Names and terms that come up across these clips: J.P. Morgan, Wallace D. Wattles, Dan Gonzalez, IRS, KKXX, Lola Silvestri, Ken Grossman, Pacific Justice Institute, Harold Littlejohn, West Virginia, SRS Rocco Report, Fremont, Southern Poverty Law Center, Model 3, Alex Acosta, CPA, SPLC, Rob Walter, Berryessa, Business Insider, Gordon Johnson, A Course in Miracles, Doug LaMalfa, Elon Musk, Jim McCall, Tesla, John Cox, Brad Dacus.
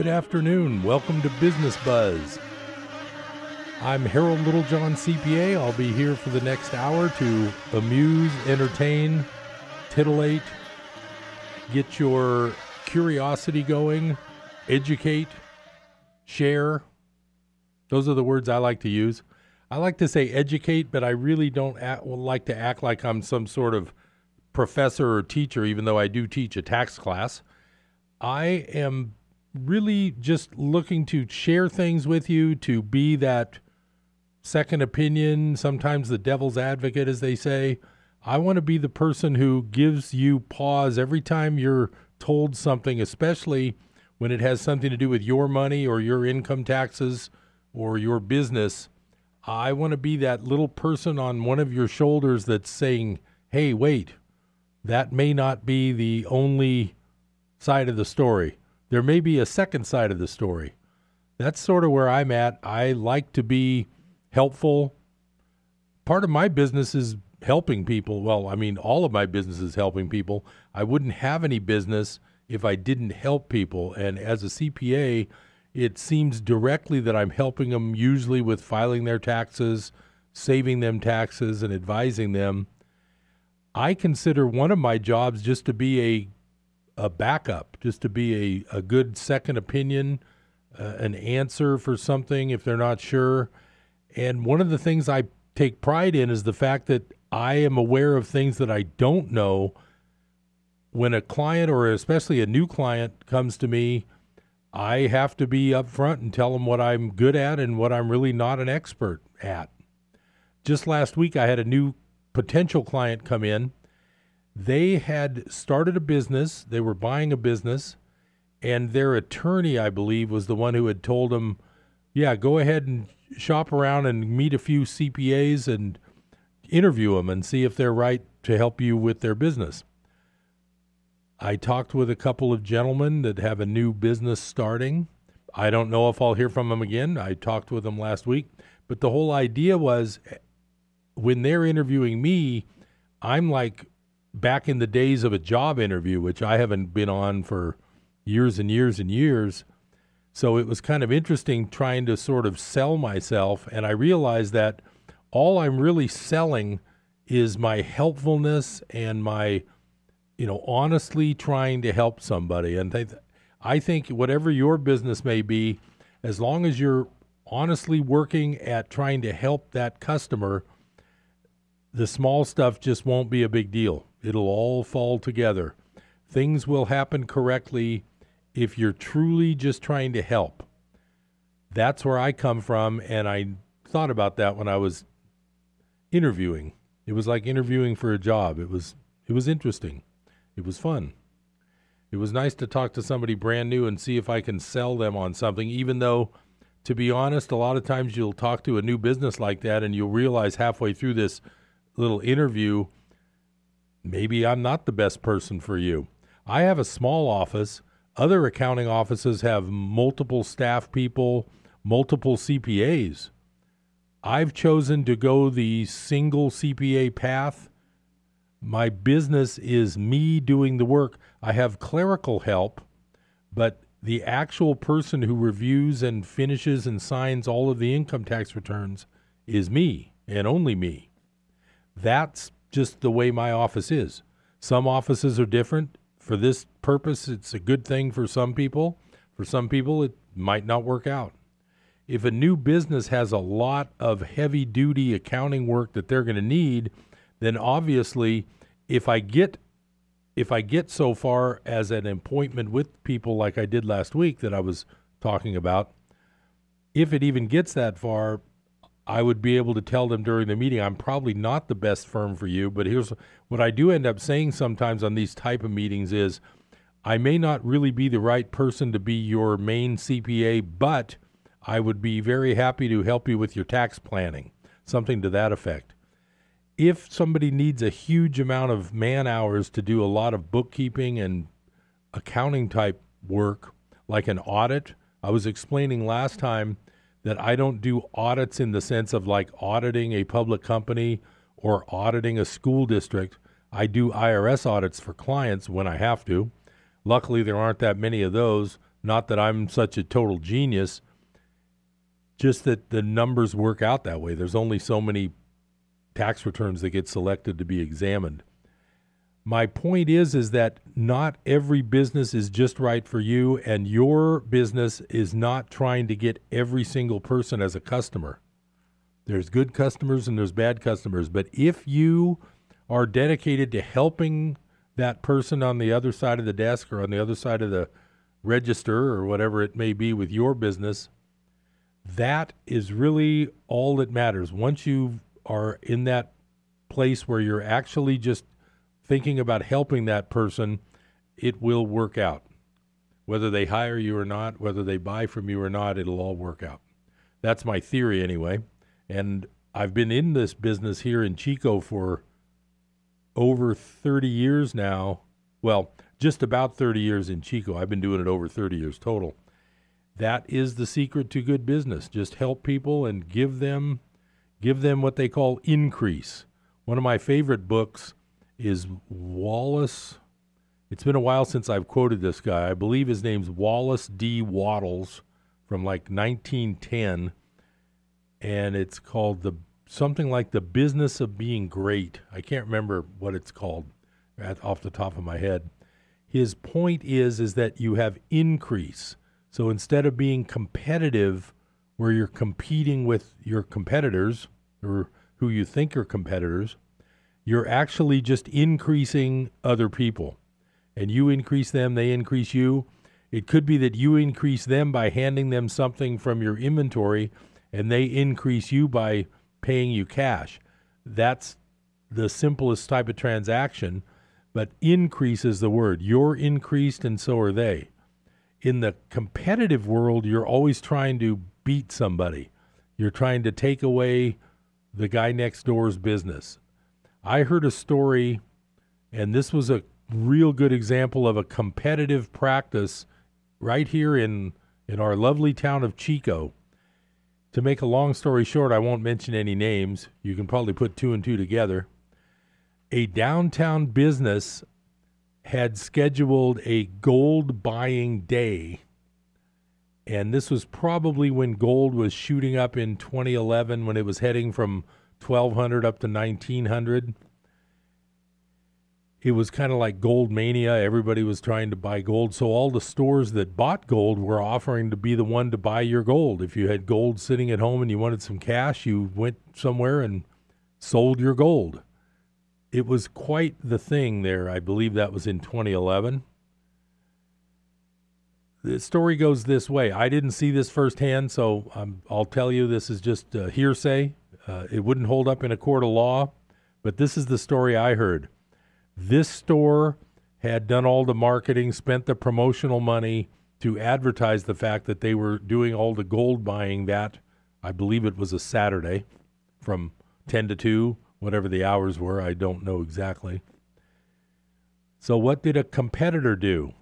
Good afternoon. Welcome to Business Buzz. I'm Harold Littlejohn, CPA. I'll be here for the next hour to amuse, entertain, titillate, get your curiosity going, educate, share. Those are the words I like to use. I like to say educate, but I really don't like to act like I'm some sort of professor or teacher, even though I do teach a tax class. I am really just looking to share things with you, to be that second opinion, sometimes the devil's advocate, as they say. I want to be the person who gives you pause every time you're told something, especially when it has something to do with your money or your income taxes or your business. I want to be that little person on one of your shoulders that's saying, hey, wait, that may not be the only side of the story. There may be a second side of the story. That's sort of where I'm at. I like to be helpful. Part of my business is helping people. Well, I mean, all of my business is helping people. I wouldn't have any business if I didn't help people. And as a CPA, it seems directly that I'm helping them usually with filing their taxes, saving them taxes, and advising them. I consider one of my jobs just to be a backup, just to be a good second opinion, an answer for something if they're not sure. And one of the things I take pride in is the fact that I am aware of things that I don't know. When a client, or especially a new client, comes to me, I have to be upfront and tell them what I'm good at and what I'm really not an expert at. Just last week, I had a new potential client come in. They had started a business. They were buying a business, and their attorney, I believe, was the one who had told them, yeah, go ahead and shop around and meet a few CPAs and interview them and see if they're right to help you with their business. I talked with a couple of gentlemen that have a new business starting. I don't know if I'll hear from them again. I talked with them last week, but the whole idea was when they're interviewing me, I'm like back in the days of a job interview, which I haven't been on for years and years and years. So it was kind of interesting trying to sort of sell myself. And I realized that all I'm really selling is my helpfulness and my, honestly trying to help somebody. And I think whatever your business may be, as long as you're honestly working at trying to help that customer, the small stuff just won't be a big deal. It'll all fall together. Things will happen correctly if you're truly just trying to help. That's where I come from, and I thought about that when I was interviewing. It was like interviewing for a job. It was interesting. It was fun. It was nice to talk to somebody brand new and see if I can sell them on something, even though, to be honest, a lot of times you'll talk to a new business like that and you'll realize halfway through this little interview, maybe I'm not the best person for you. I have a small office. Other accounting offices have multiple staff people, multiple CPAs. I've chosen to go the single CPA path. My business is me doing the work. I have clerical help, but the actual person who reviews and finishes and signs all of the income tax returns is me and only me. That's just the way my office is. Some offices are different. For this purpose, it's a good thing for some people. For some people, it might not work out. If a new business has a lot of heavy-duty accounting work that they're going to need, then obviously if I get so far as an appointment with people like I did last week that I was talking about, if it even gets that far, I would be able to tell them during the meeting, I'm probably not the best firm for you, but here's what I do end up saying sometimes on these type of meetings is, I may not really be the right person to be your main CPA, but I would be very happy to help you with your tax planning, something to that effect. If somebody needs a huge amount of man hours to do a lot of bookkeeping and accounting type work, like an audit, I was explaining last time that I don't do audits in the sense of like auditing a public company or auditing a school district. I do IRS audits for clients when I have to. Luckily, there aren't that many of those. Not that I'm such a total genius, just that the numbers work out that way. There's only so many tax returns that get selected to be examined. My point is that not every business is just right for you, and your business is not trying to get every single person as a customer. There's good customers and there's bad customers, but if you are dedicated to helping that person on the other side of the desk or on the other side of the register or whatever it may be with your business, that is really all that matters. Once you are in that place where you're actually just thinking about helping that person, it will work out. Whether they hire you or not, whether they buy from you or not, it'll all work out. That's my theory anyway. And I've been in this business here in Chico for over 30 years now. Well, just about 30 years in Chico. I've been doing it over 30 years total. That is the secret to good business. Just help people and give them what they call increase. One of my favorite books is Wallace. It's been a while since I've quoted this guy. I believe his name's Wallace D. Wattles from like 1910. And it's called something like The Business of Being Great. I can't remember what it's called off the top of my head. His point is that you have increase. So instead of being competitive, where you're competing with your competitors or who you think are competitors, you're actually just increasing other people. And you increase them, they increase you. It could be that you increase them by handing them something from your inventory, and they increase you by paying you cash. That's the simplest type of transaction, but increase is the word. You're increased and so are they. In the competitive world, you're always trying to beat somebody. You're trying to take away the guy next door's business. I heard a story, and this was a real good example of a competitive practice right here in our lovely town of Chico. To make a long story short, I won't mention any names. You can probably put two and two together. A downtown business had scheduled a gold buying day. And this was probably when gold was shooting up in 2011, when it was heading from 1,200 up to 1,900. It was kind of like gold mania. Everybody was trying to buy gold. So all the stores that bought gold were offering to be the one to buy your gold. If you had gold sitting at home and you wanted some cash, you went somewhere and sold your gold. It was quite the thing there. I believe that was in 2011. The story goes this way. I didn't see this firsthand, so I'll tell you this is just hearsay. It wouldn't hold up in a court of law, but this is the story I heard. This store had done all the marketing, spent the promotional money to advertise the fact that they were doing all the gold buying that, I believe it was a Saturday from 10 to 2, whatever the hours were. I don't know exactly. So what did a competitor do?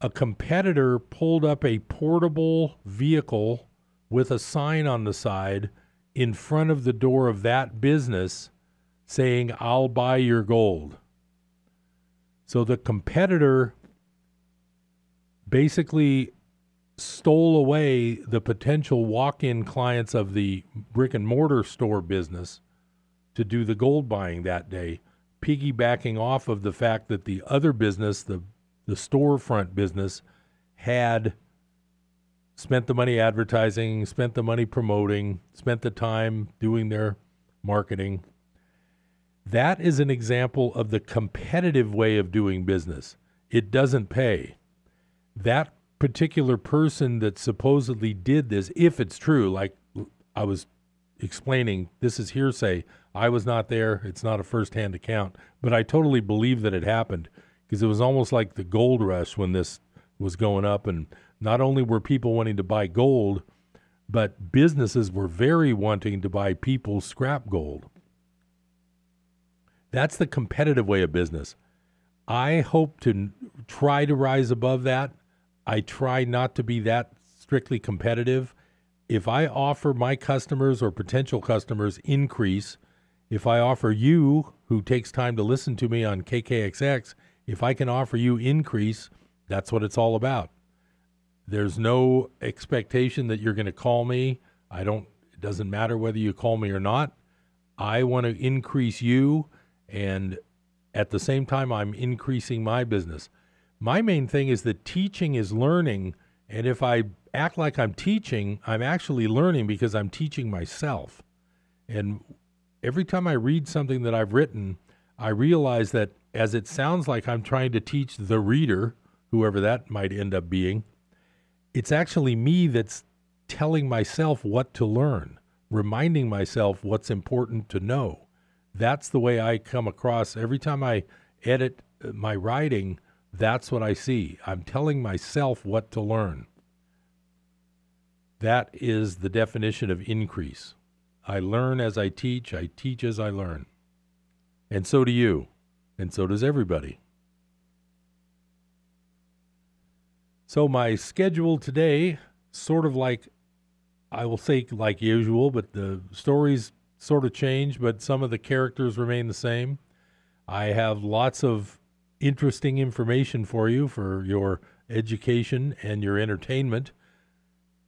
A competitor pulled up a portable vehicle with a sign on the side in front of the door of that business saying, "I'll buy your gold." So the competitor basically stole away the potential walk-in clients of the brick-and-mortar store business to do the gold buying that day, piggybacking off of the fact that the other business, the storefront business, had spent the money advertising, spent the money promoting, spent the time doing their marketing. That is an example of the competitive way of doing business. It doesn't pay. That particular person that supposedly did this, if it's true, like I was explaining, this is hearsay. I was not there. It's not a firsthand account, but I totally believe that it happened because it was almost like the gold rush when this was going up. And not only were people wanting to buy gold, but businesses were very wanting to buy people's scrap gold. That's the competitive way of business. I hope to try to rise above that. I try not to be that strictly competitive. If I offer my customers or potential customers increase, if I offer you, who takes time to listen to me on KKXX, if I can offer you increase, that's what it's all about. There's no expectation that you're going to call me. It doesn't matter whether you call me or not. I want to increase you, and at the same time, I'm increasing my business. My main thing is that teaching is learning, and if I act like I'm teaching, I'm actually learning because I'm teaching myself. And every time I read something that I've written, I realize that as it sounds like I'm trying to teach the reader, whoever that might end up being, it's actually me that's telling myself what to learn, reminding myself what's important to know. That's the way I come across. Every time I edit my writing, that's what I see. I'm telling myself what to learn. That is the definition of increase. I learn as I teach as I learn. And so do you, and so does everybody. So my schedule today, sort of like, I will say like usual, but the stories sort of change, but some of the characters remain the same. I have lots of interesting information for you, for your education and your entertainment.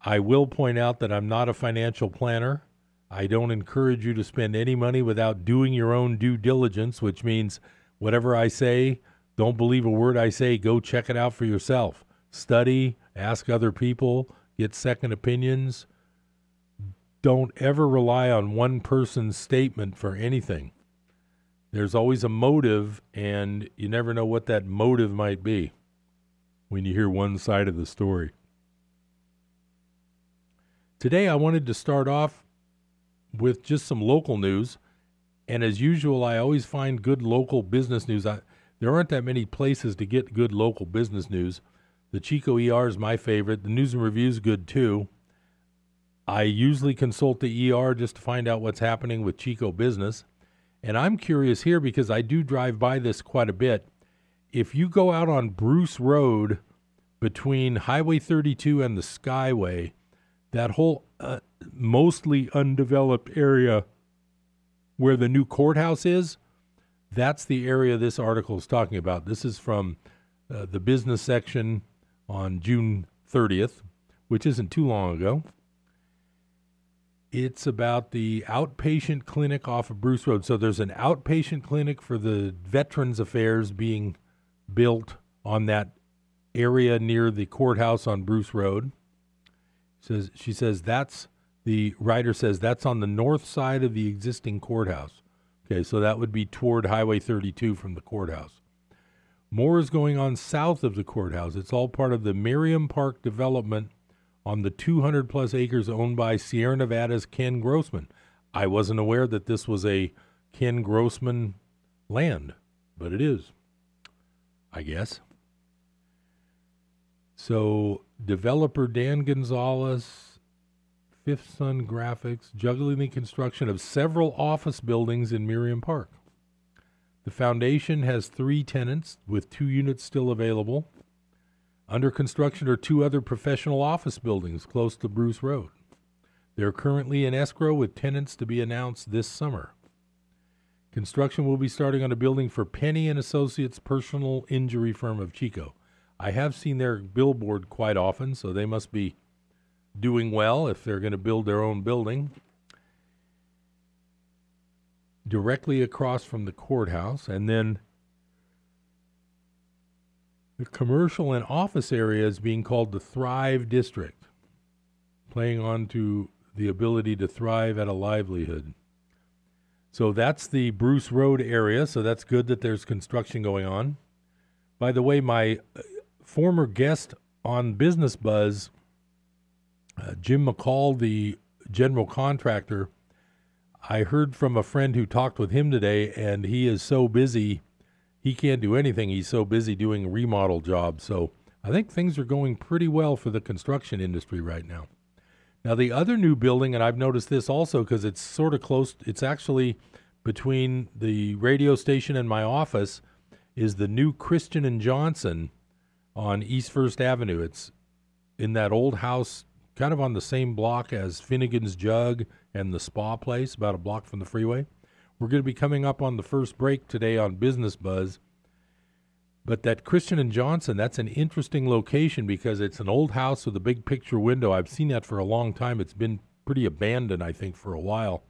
I will point out that I'm not a financial planner. I don't encourage you to spend any money without doing your own due diligence, which means whatever I say, don't believe a word I say, go check it out for yourself. Study, ask other people, get second opinions. Don't ever rely on one person's statement for anything. There's always a motive, and you never know what that motive might be when you hear one side of the story. Today I wanted to start off with just some local news, and as usual, I always find good local business news. There aren't that many places to get good local business news. The Chico ER is my favorite. The News and Review is good too. I usually consult the ER just to find out what's happening with Chico business. And I'm curious here because I do drive by this quite a bit. If you go out on Bruce Road between Highway 32 and the Skyway, that whole mostly undeveloped area where the new courthouse is, that's the area this article is talking about. This is from the business section on June 30th, which isn't too long ago. It's about the outpatient clinic off of Bruce Road. So there's an outpatient clinic for the Veterans Affairs being built on that area near the courthouse on Bruce Road. The writer says that's on the north side of the existing courthouse. Okay, so that would be toward Highway 32 from the courthouse. More is going on south of the courthouse. It's all part of the Merriam Park development on the 200-plus acres owned by Sierra Nevada's Ken Grossman. I wasn't aware that this was a Ken Grossman land, but it is, I guess. So developer Dan Gonzalez, Fifth Sun Graphics, juggling the construction of several office buildings in Merriam Park. The foundation has 3 tenants with 2 units still available. Under construction are 2 other professional office buildings close to Bruce Road. They're currently in escrow with tenants to be announced this summer. Construction will be starting on a building for Penny & Associates, personal injury firm of Chico. I have seen their billboard quite often, so they must be doing well if they're going to build their own building. Directly across from the courthouse, and then the commercial and office area is being called the Thrive District, playing on to the ability to thrive at a livelihood. So that's the Bruce Road area, so that's good that there's construction going on. By the way, my former guest on Business Buzz, Jim McCall, the general contractor, I heard from a friend who talked with him today, and he is so busy, he can't do anything. He's so busy doing remodel jobs. So I think things are going pretty well for the construction industry right now. Now, the other new building, and I've noticed this also because it's sort of close, it's actually between the radio station and my office, is the new Christian & Johnson on East First Avenue. It's in that old house, kind of on the same block as Finnegan's Jug and the Spa Place, about a block from the freeway. We're going to be coming up on the first break today on Business Buzz. But that Christian and Johnson, that's an interesting location because it's an old house with a big picture window. I've seen that for a long time. It's been pretty abandoned, I think, for a while.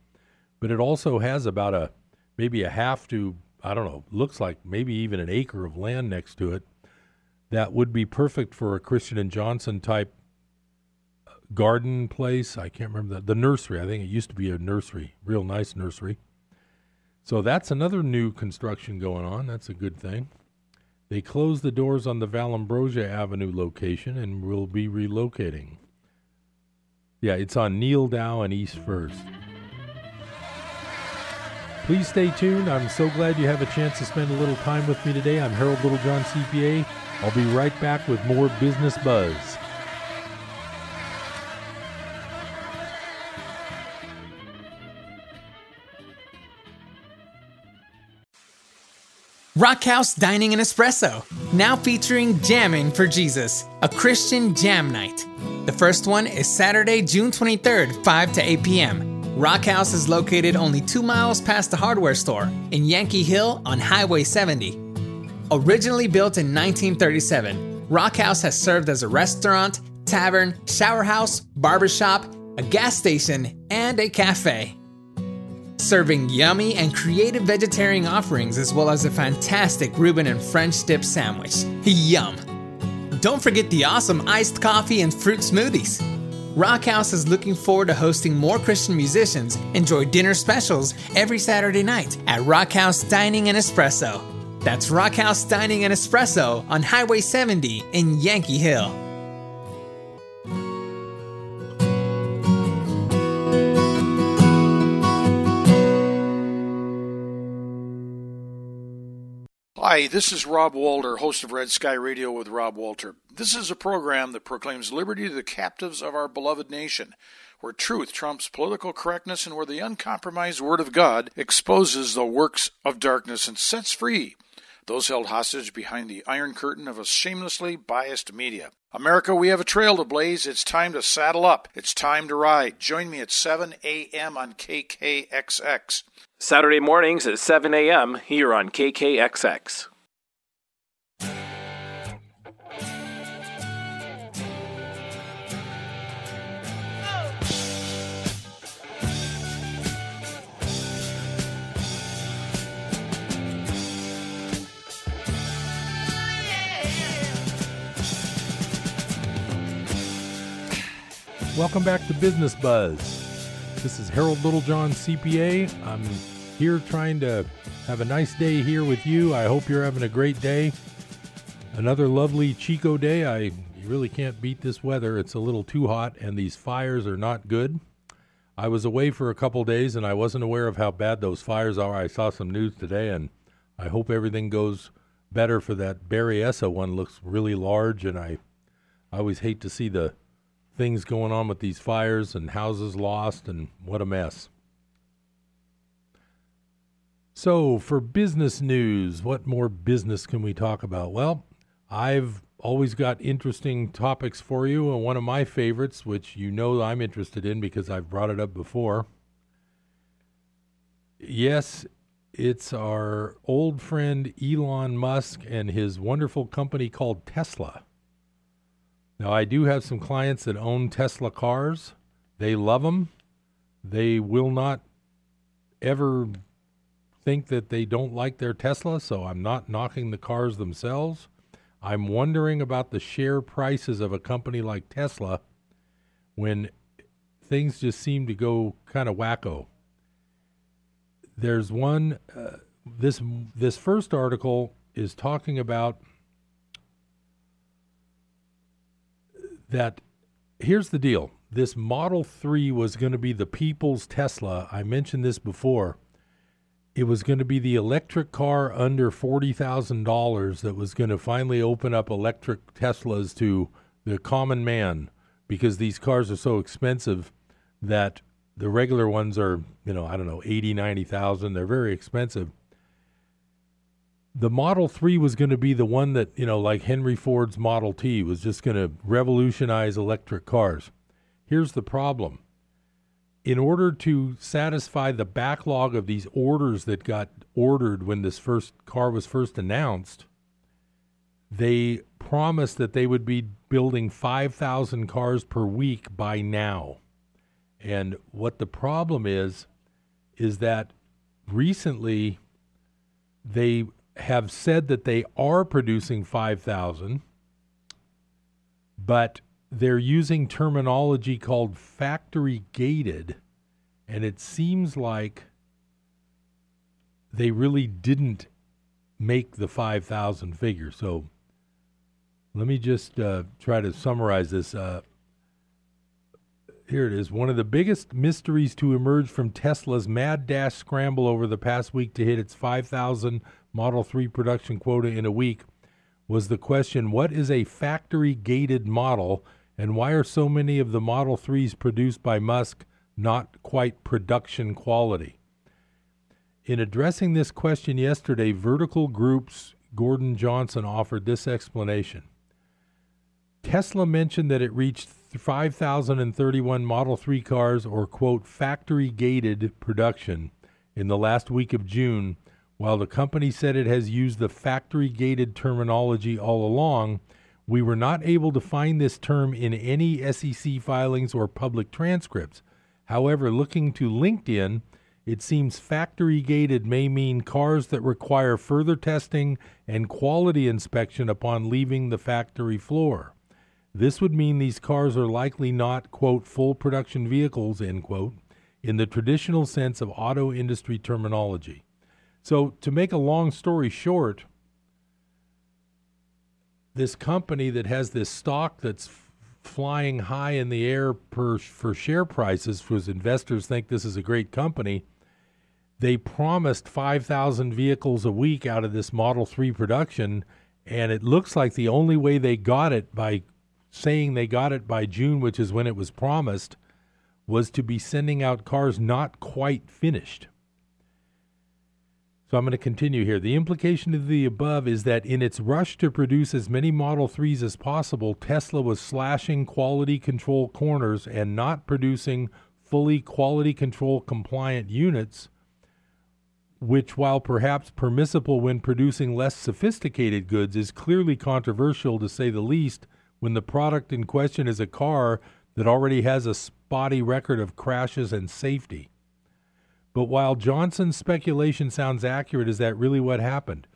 But it also has about a, maybe a half to, I don't know, looks like maybe even an acre of land next to it that would be perfect for a Christian and Johnson type garden place. I can't remember the nursery. I think it used to be a nursery, real nice nursery. So that's another new construction going on. That's a good thing. They closed the doors on the Valambrosia Avenue location and will be relocating. Yeah, it's on Neil Dow and East First. Please stay tuned. I'm so glad you have a chance to spend a little time with me today. I'm Harold Littlejohn, CPA. I'll be right back with more Business Buzz. Rockhouse Dining and Espresso, now featuring Jamming for Jesus, a Christian jam night. The first one is Saturday, June 23rd, 5 to 8 p.m. Rockhouse is located only 2 miles past the hardware store in Yankee Hill on Highway 70. Originally built in 1937, Rockhouse has served as a restaurant, tavern, shower house, barbershop, a gas station, and a cafe. Serving yummy and creative vegetarian offerings as well as a fantastic Reuben and French dip sandwich. Yum! Don't forget the awesome iced coffee and fruit smoothies. Rockhouse is looking forward to hosting more Christian musicians. Enjoy dinner specials every Saturday night at Rockhouse Dining and Espresso. That's Rockhouse Dining and Espresso on Highway 70 in Yankee Hill. Hi, this is Rob Walter, host of Red Sky Radio with Rob Walter. This is a program that proclaims liberty to the captives of our beloved nation, where truth trumps political correctness and where the uncompromised Word of God exposes the works of darkness and sets free those held hostage behind the iron curtain of a shamelessly biased media. America, we have a trail to blaze. It's time to saddle up. It's time to ride. Join me at 7 a.m. on KKXX. Saturday mornings at 7 a.m. here on KKXX. Welcome back to Business Buzz. This is Harold Littlejohn, CPA. I'm here trying to have a nice day here with you. I hope you're having a great day. Another lovely Chico day. I really can't beat this weather. It's a little too hot, and these fires are not good. I was away for a couple days, and I wasn't aware of how bad those fires are. I saw some news today, and I hope everything goes better for that Berryessa one. Looks really large, and I always hate to see the things going on with these fires and houses lost and what a mess. So for business news, what more business can we talk about? Well, I've always got interesting topics for you, and one of my favorites, which you know I'm interested in because I've brought it up before. Yes, it's our old friend Elon Musk and his wonderful company called Tesla. Now, I do have some clients that own Tesla cars. They love them. They will not ever think that they don't like their Tesla, so I'm not knocking the cars themselves. I'm wondering about the share prices of a company like Tesla when things just seem to go kind of wacko. There's one, this first article is talking about that here's the deal. This Model 3 was going to be the people's Tesla. I mentioned this before. It was going to be the electric car under $40,000 that was going to finally open up electric Teslas to the common man because these cars are so expensive that the regular ones are, I don't know, $80,000-$90,000. They're very expensive. The Model 3 was going to be the one that, like Henry Ford's Model T, was just going to revolutionize electric cars. Here's the problem. In order to satisfy the backlog of these orders that got ordered when this first car was first announced, They promised that they would be building 5,000 cars per week by now. And what the problem is that recently they have said that they are producing 5,000, but they're using terminology called factory gated, and it seems like they really didn't make the 5,000 figure. So let me just try to summarize this. Here it is. One of the biggest mysteries to emerge from Tesla's mad dash scramble over the past week to hit its 5,000 Model 3 production quota in a week was the question, what is a factory-gated model, and why are so many of the Model 3s produced by Musk not quite production quality? In addressing this question yesterday, Vertical Group's Gordon Johnson offered this explanation. Tesla mentioned that it reached 5,031 Model 3 cars, or, quote, factory-gated production in the last week of June, while the company said it has used the factory-gated terminology all along. We were not able to find this term in any SEC filings or public transcripts. However, looking to LinkedIn, it seems factory-gated may mean cars that require further testing and quality inspection upon leaving the factory floor. This would mean these cars are likely not, quote, full production vehicles, end quote, in the traditional sense of auto industry terminology. So to make a long story short, this company that has this stock that's flying high in the air for share prices, because investors think this is a great company, they promised 5,000 vehicles a week out of this Model 3 production, and it looks like the only way they got it by saying they got it by June, which is when it was promised, was to be sending out cars not quite finished. So I'm going to continue here. The implication of the above is that in its rush to produce as many Model 3s as possible, Tesla was slashing quality control corners and not producing fully quality control compliant units, which, while perhaps permissible when producing less sophisticated goods, is clearly controversial to say the least, when the product in question is a car that already has a spotty record of crashes and safety. But while Johnson's speculation sounds accurate, is that really what happened?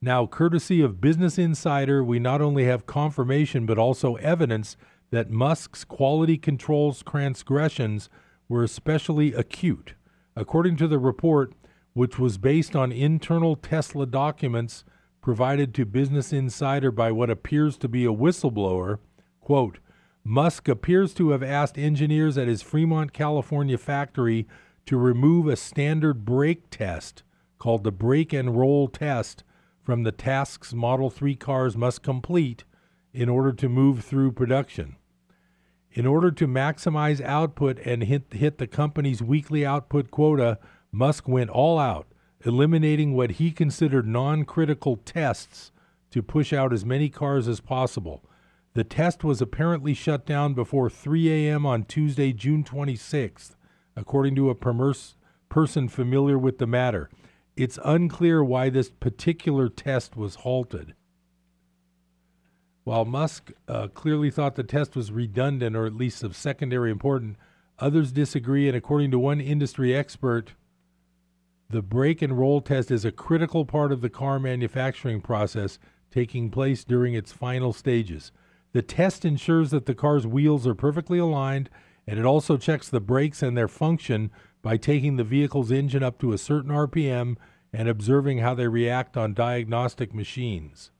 Now, courtesy of Business Insider, we not only have confirmation but also evidence that Musk's quality controls transgressions were especially acute. According to the report, which was based on internal Tesla documents provided to Business Insider by what appears to be a whistleblower, quote, Musk appears to have asked engineers at his Fremont, California factory to remove a standard brake test called the brake and roll test from the tasks Model 3 cars must complete in order to move through production. In order to maximize output and hit the company's weekly output quota, Musk went all out, eliminating what he considered non-critical tests to push out as many cars as possible. The test was apparently shut down before 3 a.m. on Tuesday, June 26th, according to a person familiar with the matter. It's unclear why this particular test was halted. While Musk clearly thought the test was redundant or at least of secondary importance, others disagree, and according to one industry expert, the brake and roll test is a critical part of the car manufacturing process, taking place during its final stages. The test ensures that the car's wheels are perfectly aligned, and it also checks the brakes and their function by taking the vehicle's engine up to a certain RPM and observing how they react on diagnostic machines.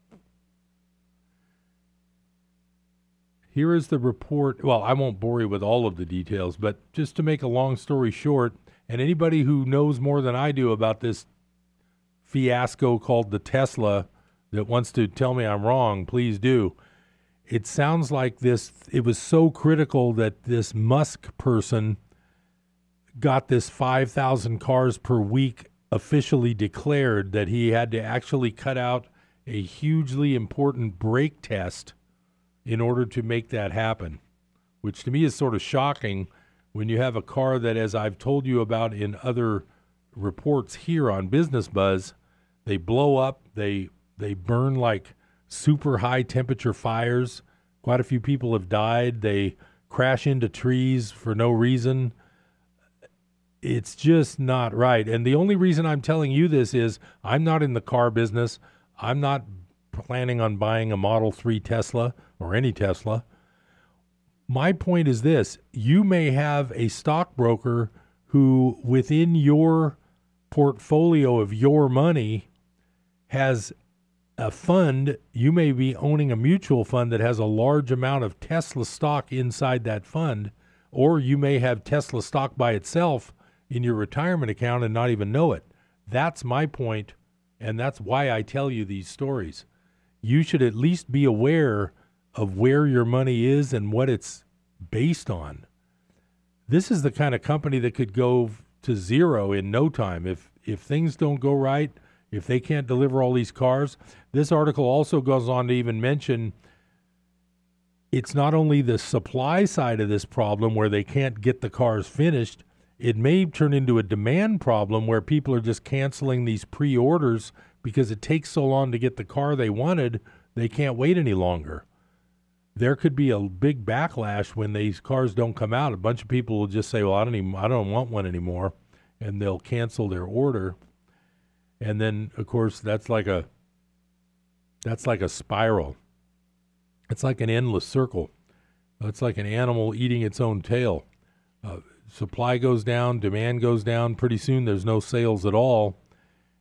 Here is the report. Well, I won't bore you with all of the details, but just to make a long story short, and anybody who knows more than I do about this fiasco called the Tesla that wants to tell me I'm wrong, please do. It sounds like it was so critical that this Musk person got this 5,000 cars per week officially declared that he had to actually cut out a hugely important brake test in order to make that happen, which to me is sort of shocking when you have a car that, as I've told you about in other reports here on Business Buzz, they blow up, they burn like super high temperature fires. Quite a few people have died. They crash into trees for no reason. It's just not right. And the only reason I'm telling you this is I'm not in the car business. I'm not planning on buying a Model 3 Tesla or any Tesla. My point is this. You may have a stockbroker who, within your portfolio of your money, has a fund. You may be owning a mutual fund that has a large amount of Tesla stock inside that fund, or you may have Tesla stock by itself in your retirement account and not even know it. That's my point, and that's why I tell you these stories. You should at least be aware of where your money is and what it's based on. This is the kind of company that could go to zero in no time. If things don't go right, if they can't deliver all these cars. This article also goes on to even mention it's not only the supply side of this problem where they can't get the cars finished, it may turn into a demand problem where people are just canceling these pre-orders because it takes so long to get the car they wanted, they can't wait any longer. There could be a big backlash when these cars don't come out. A bunch of people will just say, well, I don't want one anymore, and they'll cancel their order. And then, of course, that's like a spiral. It's like an endless circle. It's like an animal eating its own tail. Supply goes down, demand goes down. Pretty soon there's no sales at all.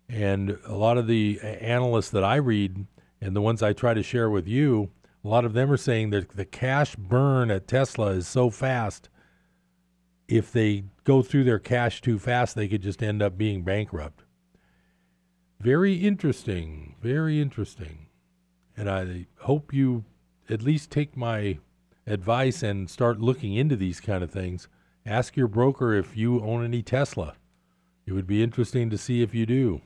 And a lot of the analysts that I read and the ones I try to share with you, a lot of them are saying that the cash burn at Tesla is so fast, if they go through their cash too fast, they could just end up being bankrupt. Very interesting, very interesting. And I hope you at least take my advice and start looking into these kind of things. Ask your broker if you own any Tesla. It would be interesting to see if you do,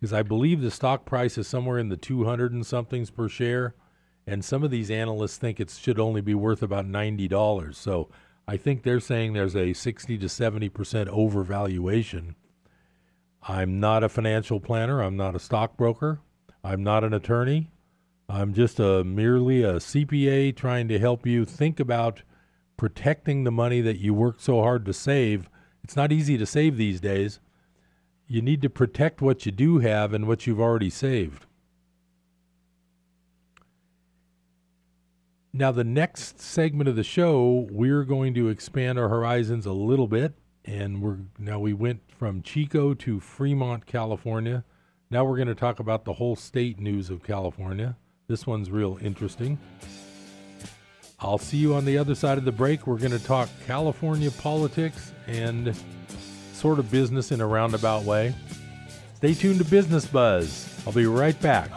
because I believe the stock price is somewhere in the 200 and somethings per share, and some of these analysts think it should only be worth about $90. So I think they're saying there's a 60 to 70% overvaluation. I'm not a financial planner. I'm not a stockbroker. I'm not an attorney. I'm just merely a CPA trying to help you think about protecting the money that you work so hard to save. It's not easy to save these days. You need to protect what you do have and what you've already saved. Now, the next segment of the show, we're going to expand our horizons a little bit. And we went from Chico to Fremont, California. Now we're going to talk about the whole state news of California. This one's real interesting. I'll see you on the other side of the break. We're going to talk California politics and sort of business in a roundabout way. Stay tuned to Business Buzz. I'll be right back.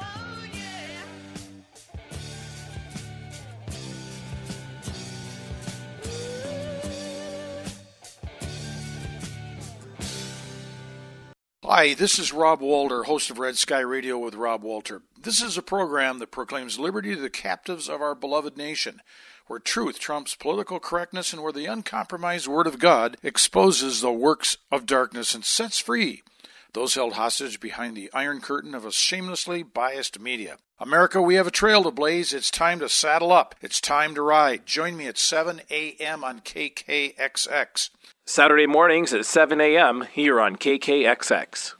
Hi, this is Rob Walter, host of Red Sky Radio with Rob Walter. This is a program that proclaims liberty to the captives of our beloved nation, where truth trumps political correctness and where the uncompromised Word of God exposes the works of darkness and sets free those held hostage behind the iron curtain of a shamelessly biased media. America, we have a trail to blaze. It's time to saddle up. It's time to ride. Join me at 7 a.m. on KKXX. Saturday mornings at 7 a.m. here on KKXX.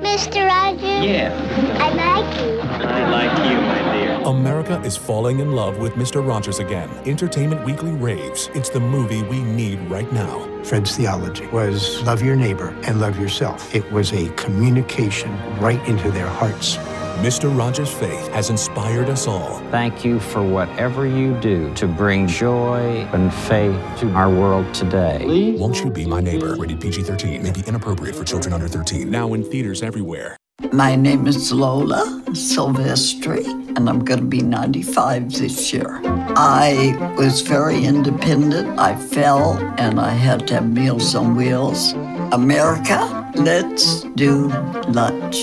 Mr. Rogers? Yeah? I like you. I like you, my dear. America is falling in love with Mr. Rogers again. Entertainment Weekly raves it's the movie we need right now. Fred's theology was love your neighbor and love yourself. It was a communication right into their hearts. Mr. Rogers' faith has inspired us all. Thank you for whatever you do to bring joy and faith to our world today. Please. Won't You Be My Neighbor? Rated PG-13. May be inappropriate for children under 13. Now in theaters everywhere. My name is Lola Silvestri, and I'm going to be 95 this year. I was very independent. I fell, and I had to have Meals on Wheels. America, let's do lunch.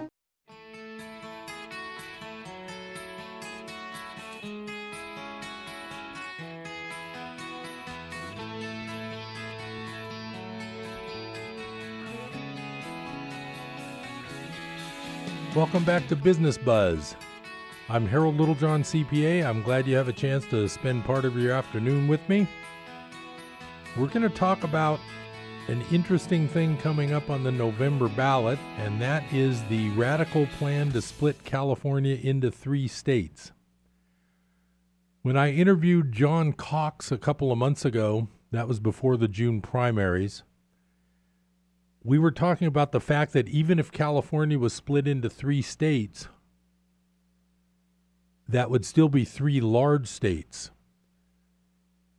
Welcome back to Business Buzz. I'm Harold Littlejohn, CPA. I'm glad you have a chance to spend part of your afternoon with me. We're going to talk about an interesting thing coming up on the November ballot, and that is the radical plan to split California into 3 states. When I interviewed John Cox a couple of months ago, that was before the June primaries, we were talking about the fact that even if California was split into 3 states, that would still be 3 large states.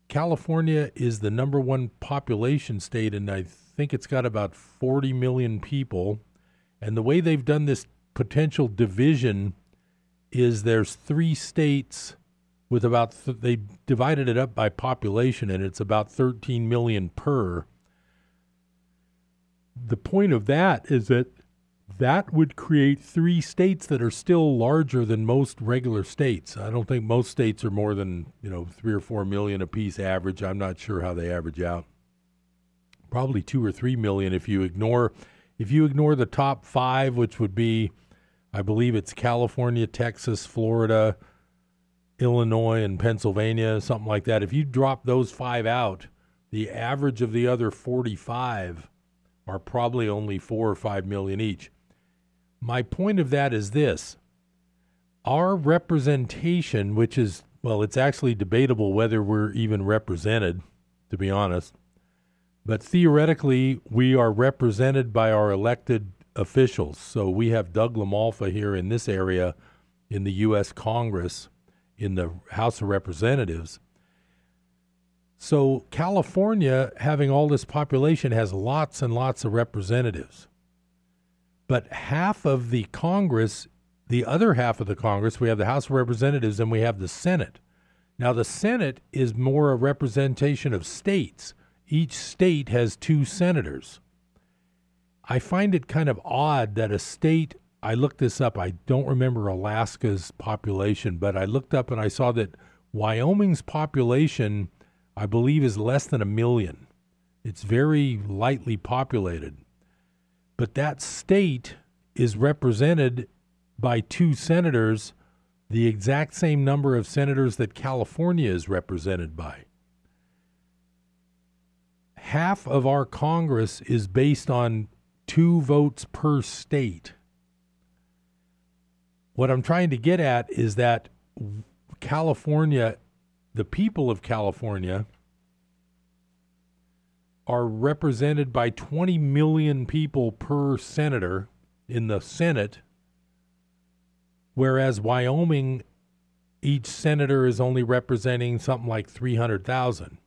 California is the #1 population state, and I think it's got about 40 million people. And the way they've done this potential division is there's 3 states with about, they divided it up by population, and it's about 13 million per. The point of that is that that would create 3 states that are still larger than most regular states. I don't think most states are more than, 3 or 4 million apiece average. I'm not sure how they average out. Probably 2 or 3 million if you ignore the top 5, which would be, I believe it's California, Texas, Florida, Illinois, and Pennsylvania, something like that. If you drop those 5 out, the average of the other 45 are probably only 4 or 5 million each. My point of that is this. Our representation, which is, well, it's actually debatable whether we're even represented, to be honest, but theoretically we are represented by our elected officials. So we have Doug LaMalfa here in this area in the U.S. Congress, in the House of Representatives. So California, having all this population, has lots and lots of representatives. But half of the Congress, the other half of the Congress, we have the House of Representatives and we have the Senate. Now the Senate is more a representation of states. Each state has 2 senators. I find it kind of odd that a state, I looked this up, I don't remember Alaska's population, but I looked up and I saw that Wyoming's population, I believe, is less than 1 million. It's very lightly populated. But that state is represented by 2 senators, the exact same number of senators that California is represented by. Half of our Congress is based on 2 votes per state. What I'm trying to get at is that California, the people of California, are represented by 20 million people per senator in the Senate, whereas Wyoming, each senator is only representing something like 300,000.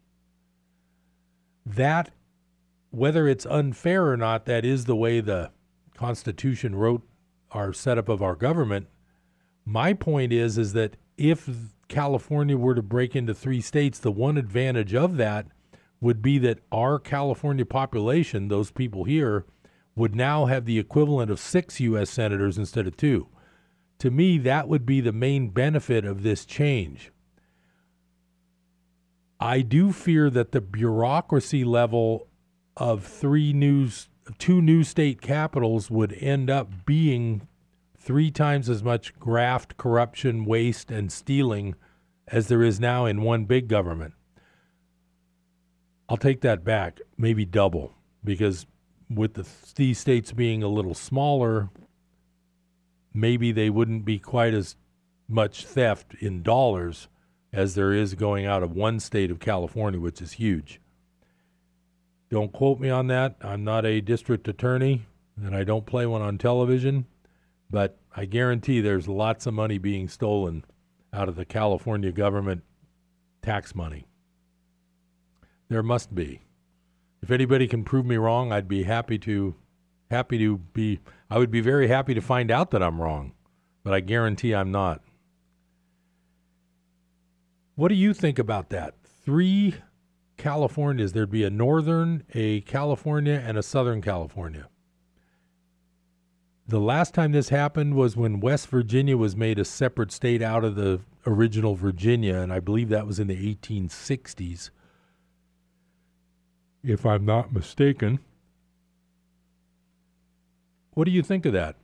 That, whether it's unfair or not, that is the way the Constitution wrote our setup of our government. My point is that if California were to break into 3 states, the one advantage of that would be that our California population, those people here, would now have the equivalent of 6 U.S. senators instead of 2. To me, that would be the main benefit of this change. I do fear that the bureaucracy level of 2 new state capitals would end up being 3 times as much graft, corruption, waste, and stealing as there is now in one big government. I'll take that back, maybe double, because with these states being a little smaller, maybe they wouldn't be quite as much theft in dollars as there is going out of one state of California, which is huge. Don't quote me on that. I'm not a district attorney, and I don't play one on television. But I guarantee there's lots of money being stolen out of the California government tax money. There must be. If anybody can prove me wrong, I'd be very happy to find out that I'm wrong, but I guarantee I'm not. What do you think about that? 3 Californias. There'd be a Northern, a California, and a Southern California. The last time this happened was when West Virginia was made a separate state out of the original Virginia, and I believe that was in the 1860s, if I'm not mistaken. What do you think of that?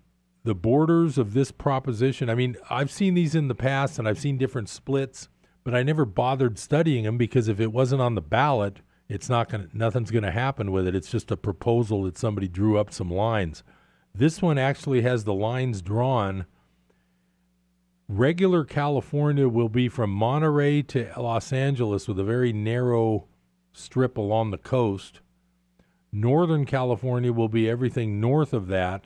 the borders of this proposition. I mean, I've seen these in the past and I've seen different splits, but I never bothered studying them because if it wasn't on the ballot, it's not going nothing's going to happen with it. It's just a proposal that somebody drew up some lines. This one actually has the lines drawn. Regular California will be from Monterey to Los Angeles with a very narrow strip along the coast. Northern California will be everything north of that.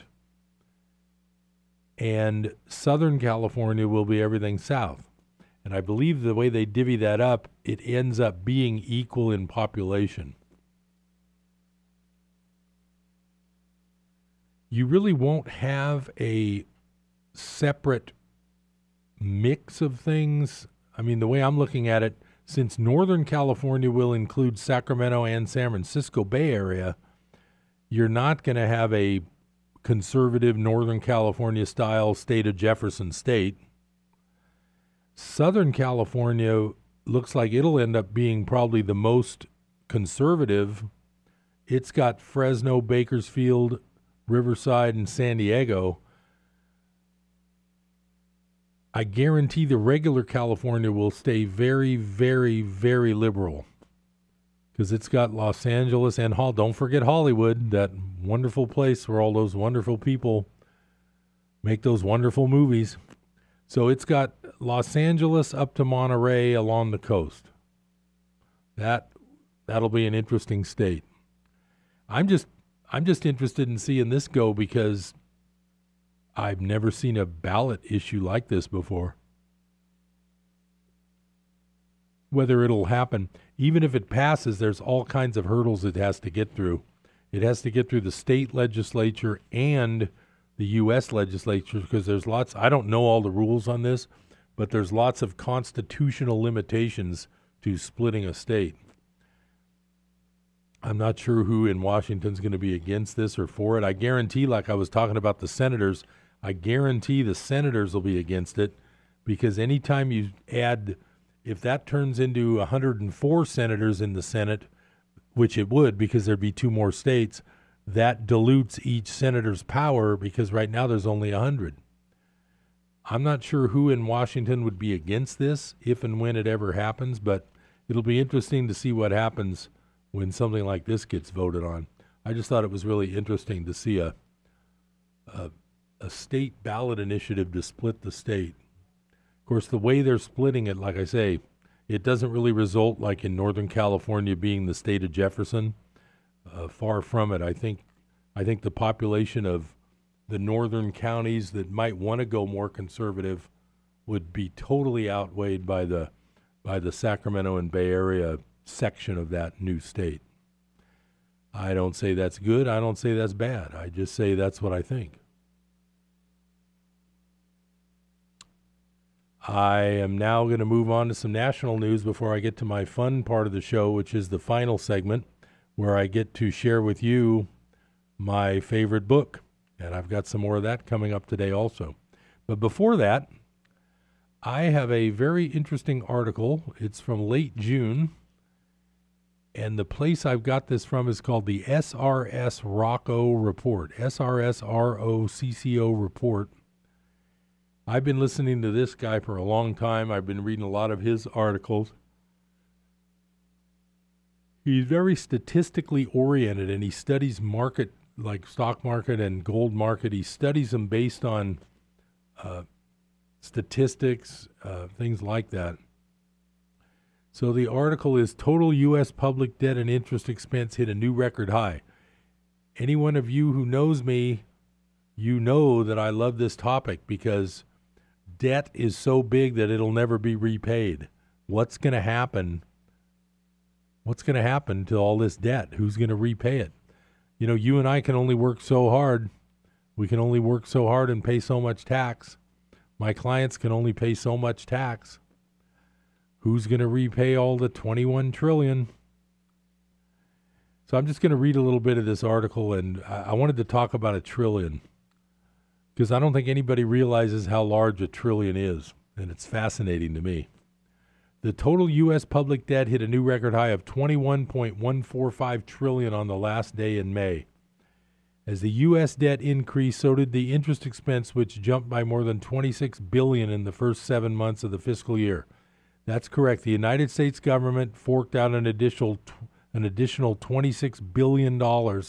And Southern California will be everything south. And I believe the way they divvy that up, it ends up being equal in population. You really won't have a separate mix of things. I mean, the way I'm looking at it, since Northern California will include Sacramento and San Francisco Bay Area, you're not going to have a conservative Northern California-style state of Jefferson State. Southern California looks like it'll end up being probably the most conservative. It's got Fresno, Bakersfield, Riverside, and San Diego. I guarantee the regular California will stay very, very, very liberal because it's got Los Angeles and don't forget Hollywood, that wonderful place where all those wonderful people make those wonderful movies. So it's got Los Angeles up to Monterey along the coast. That'll be an interesting state. I'm just interested in seeing this go because I've never seen a ballot issue like this before. Whether it'll happen, even if it passes, there's all kinds of hurdles it has to get through. It has to get through the state legislature and the U.S. legislature because there's lots, I don't know all the rules on this, but there's lots of constitutional limitations to splitting a state. I'm not sure who in Washington's going to be against this or for it. I guarantee, like I was talking about the senators, I guarantee the senators will be against it because anytime you add, if that turns into 104 senators in the Senate, which it would because there'd be two more states, that dilutes each senator's power because right now there's only 100. I'm not sure who in Washington would be against this if and when it ever happens, but it'll be interesting to see what happens when something like this gets voted on. I just thought it was really interesting to see a state ballot initiative to split the state. Of course, the way they're splitting it, like I say, it doesn't really result like in Northern California being the state of Jefferson. Far from it. I think the population of the northern counties that might want to go more conservative would be totally outweighed by the Sacramento and Bay Area section of that new state. I don't say that's good. I don't say that's bad. I just say that's what I think. I am now going to move on to some national news before I get to my fun part of the show, which is the final segment, where I get to share with you my favorite book. And I've got some more of that coming up today also. But before that, I have a very interesting article. It's from late June. And the place I've got this from is called the SRS Rocco Report. SRS ROCCO Report. I've been listening to this guy for a long time. I've been reading a lot of his articles. He's very statistically oriented, and he studies market, like stock market and gold market. He studies them based on statistics, things like that. So the article is Total U.S. Public Debt and Interest Expense Hit a New Record High. Any one of you who knows me, you know that I love this topic because debt is so big that it'll never be repaid. What's going to happen? What's going to happen to all this debt? Who's going to repay it? You know, you and I can only work so hard. We can only work so hard and pay so much tax. My clients can only pay so much tax. Who's going to repay all the $21 trillion? So I'm just going to read a little bit of this article, and I wanted to talk about a trillion because I don't think anybody realizes how large a trillion is, and it's fascinating to me. The total U.S. public debt hit a new record high of $21.145 trillion on the last day in May. As the U.S. debt increased, so did the interest expense, which jumped by more than $26 billion in the first 7 months of the fiscal year. That's correct. The United States government forked out an additional $26 billion to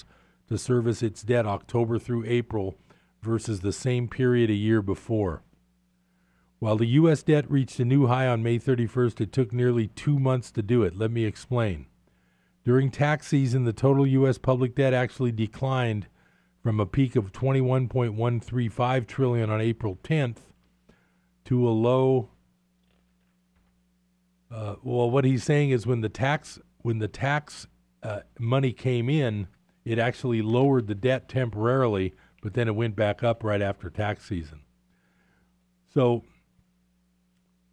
service its debt October through April versus the same period a year before. While the U.S. debt reached a new high on May 31st, it took nearly 2 months to do it. Let me explain. During tax season, the total U.S. public debt actually declined from a peak of $21.135 trillion on April 10th to a low. What he's saying is when the tax money came in, it actually lowered the debt temporarily, but then it went back up right after tax season. So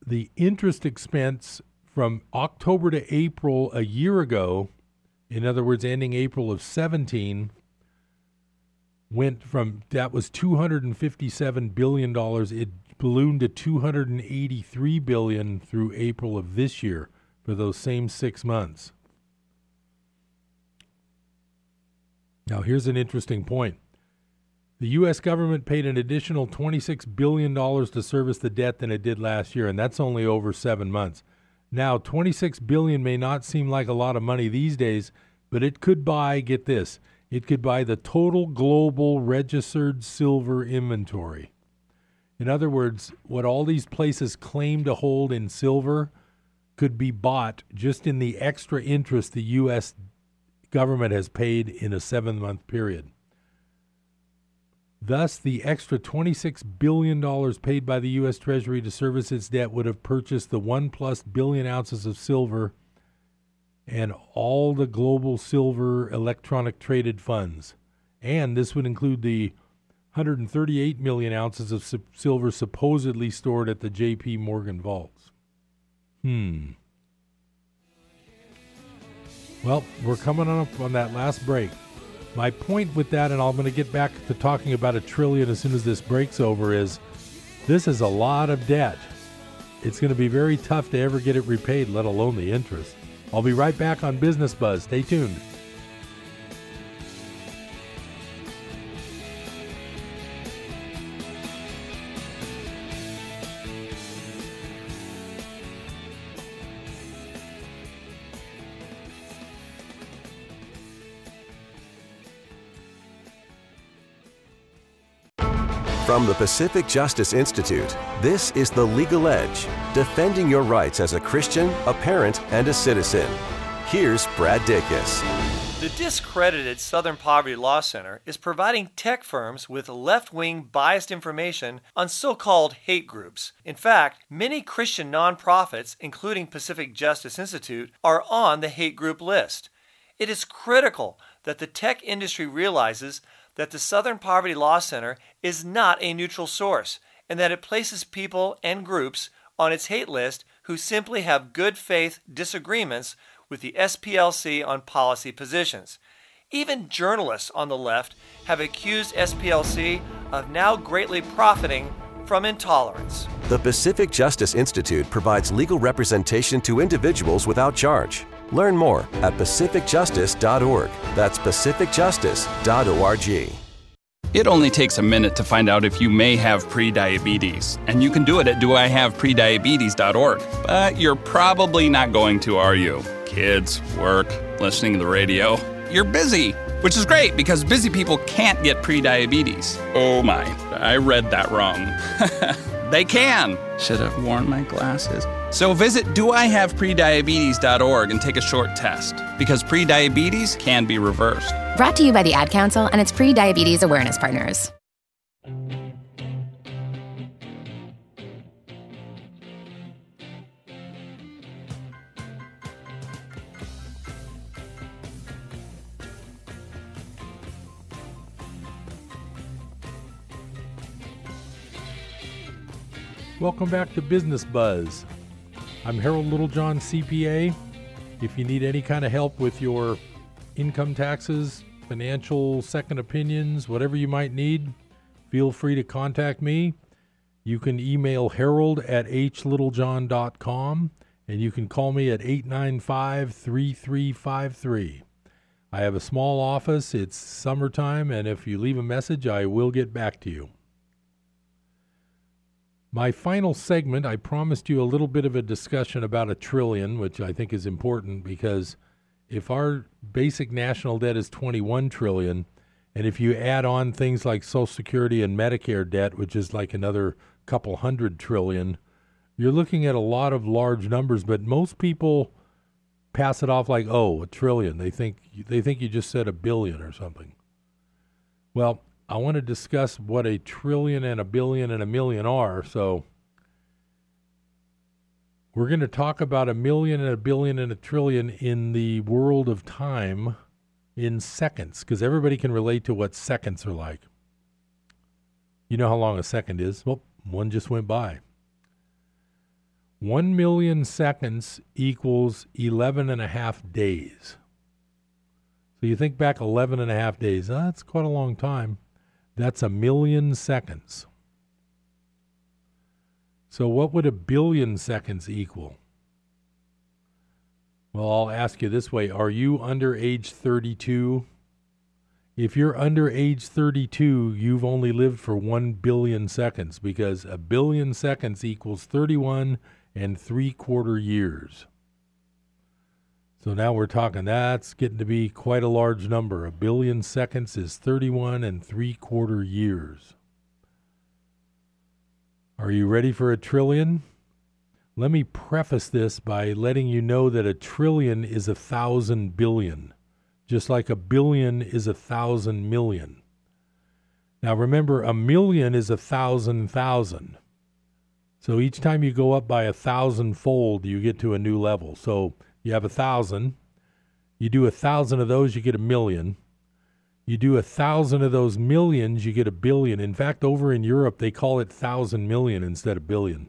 the interest expense from October to April a year ago, in other words, ending April of 17, that was $257 billion. It ballooned to $283 billion through April of this year for those same 6 months. Now, here's an interesting point. The U.S. government paid an additional $26 billion to service the debt than it did last year, and that's only over 7 months. Now, $26 billion may not seem like a lot of money these days, but it could buy, get this, it could buy the total global registered silver inventory. In other words, what all these places claim to hold in silver could be bought just in the extra interest the U.S. government has paid in a 7-month period. Thus, the extra $26 billion paid by the U.S. Treasury to service its debt would have purchased the 1+ billion ounces of silver and all the global silver electronic traded funds. And this would include the 138 million ounces of silver supposedly stored at the J.P. Morgan vaults. Well, we're coming up on that last break. My point with that, and I'm going to get back to talking about $1 trillion as soon as this break's over, is this is a lot of debt. It's going to be very tough to ever get it repaid, let alone the interest. I'll be right back on Business Buzz. Stay tuned. From the Pacific Justice Institute, this is The Legal Edge, defending your rights as a Christian, a parent, and a citizen. Here's Brad Dacus. The discredited Southern Poverty Law Center is providing tech firms with left-wing biased information on so-called hate groups. In fact, many Christian nonprofits, including Pacific Justice Institute, are on the hate group list. It is critical that the tech industry realizes that the Southern Poverty Law Center is not a neutral source and that it places people and groups on its hate list who simply have good faith disagreements with the SPLC on policy positions. Even journalists on the left have accused SPLC of now greatly profiting from intolerance. The Pacific Justice Institute provides legal representation to individuals without charge. Learn more at pacificjustice.org. That's pacificjustice.org. It only takes a minute to find out if you may have prediabetes, and you can do it at doihaveprediabetes.org. But you're probably not going to, are you? Kids, work, listening to the radio. You're busy, which is great because busy people can't get prediabetes. Oh my, I read that wrong. They can. Should have worn my glasses. So visit doihaveprediabetes.org and take a short test, because prediabetes can be reversed. Brought to you by the Ad Council and its Pre-Diabetes Awareness Partners. Welcome back to Business Buzz. I'm Harold Littlejohn, CPA. If you need any kind of help with your income taxes, financial second opinions, whatever you might need, feel free to contact me. You can email harold@hlittlejohn.com, and you can call me at 895-3353. I have a small office. It's summertime, and if you leave a message, I will get back to you. My final segment, I promised you a little bit of a discussion about a trillion, which I think is important because if our basic national debt is $21 trillion, and if you add on things like Social Security and Medicare debt, which is like another couple hundred trillion, you're looking at a lot of large numbers, but most people pass it off like, oh, a trillion. They think you just said a billion or something. Well, I want to discuss what a trillion and a billion and a million are. So we're going to talk about a million and a billion and a trillion in the world of time in seconds, because everybody can relate to what seconds are like. You know how long a second is? Well, one just went by. 1 million seconds equals 11 and a half days. So you think back 11 and a half days. That's quite a long time. That's a million seconds. So what would a billion seconds equal? Well, I'll ask you this way. Are you under age 32? If you're under age 32, you've only lived for 1 billion seconds because a billion seconds equals 31 3/4 years. So now we're talking, that's getting to be quite a large number. A billion seconds is 31 3/4 years. Are you ready for a trillion? Let me preface this by letting you know that a trillion is 1,000 billion, just like a billion is 1,000 million. Now remember, a million is 1,000,000. So each time you go up by 1,000-fold, you get to a new level. So you have 1,000. You do 1,000 of those, you get a million. You do 1,000 of those millions, you get a billion. In fact, over in Europe, they call it 1,000 million instead of billion.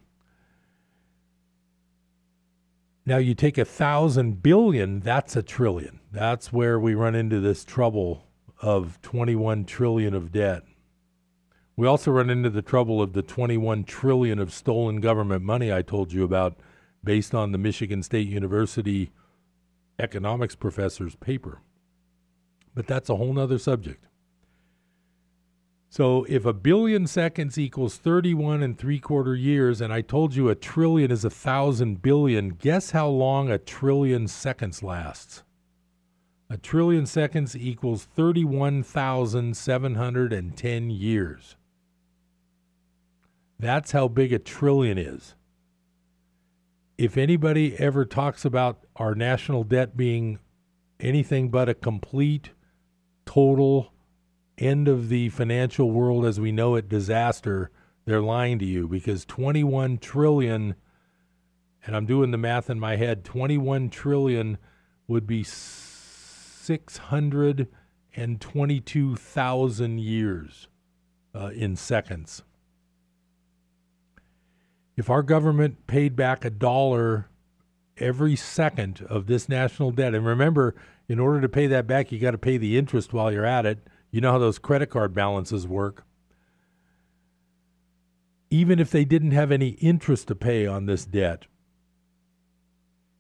Now you take 1,000 billion, that's a trillion. That's where we run into this trouble of 21 trillion of debt. We also run into the trouble of the 21 trillion of stolen government money I told you about, based on the Michigan State University economics professor's paper. But that's a whole other subject. So if a billion seconds equals 31 3/4 years, and I told you a trillion is 1,000 billion, guess how long a trillion seconds lasts? A trillion seconds equals 31,710 years. That's how big a trillion is. If anybody ever talks about our national debt being anything but a complete, total end of the financial world as we know it disaster, they're lying to you, because 21 trillion, and I'm doing the math in my head, 21 trillion would be 622,000 years in seconds. If our government paid back $1 every second of this national debt, and remember, in order to pay that back, you got to pay the interest while you're at it. You know how those credit card balances work. Even if they didn't have any interest to pay on this debt,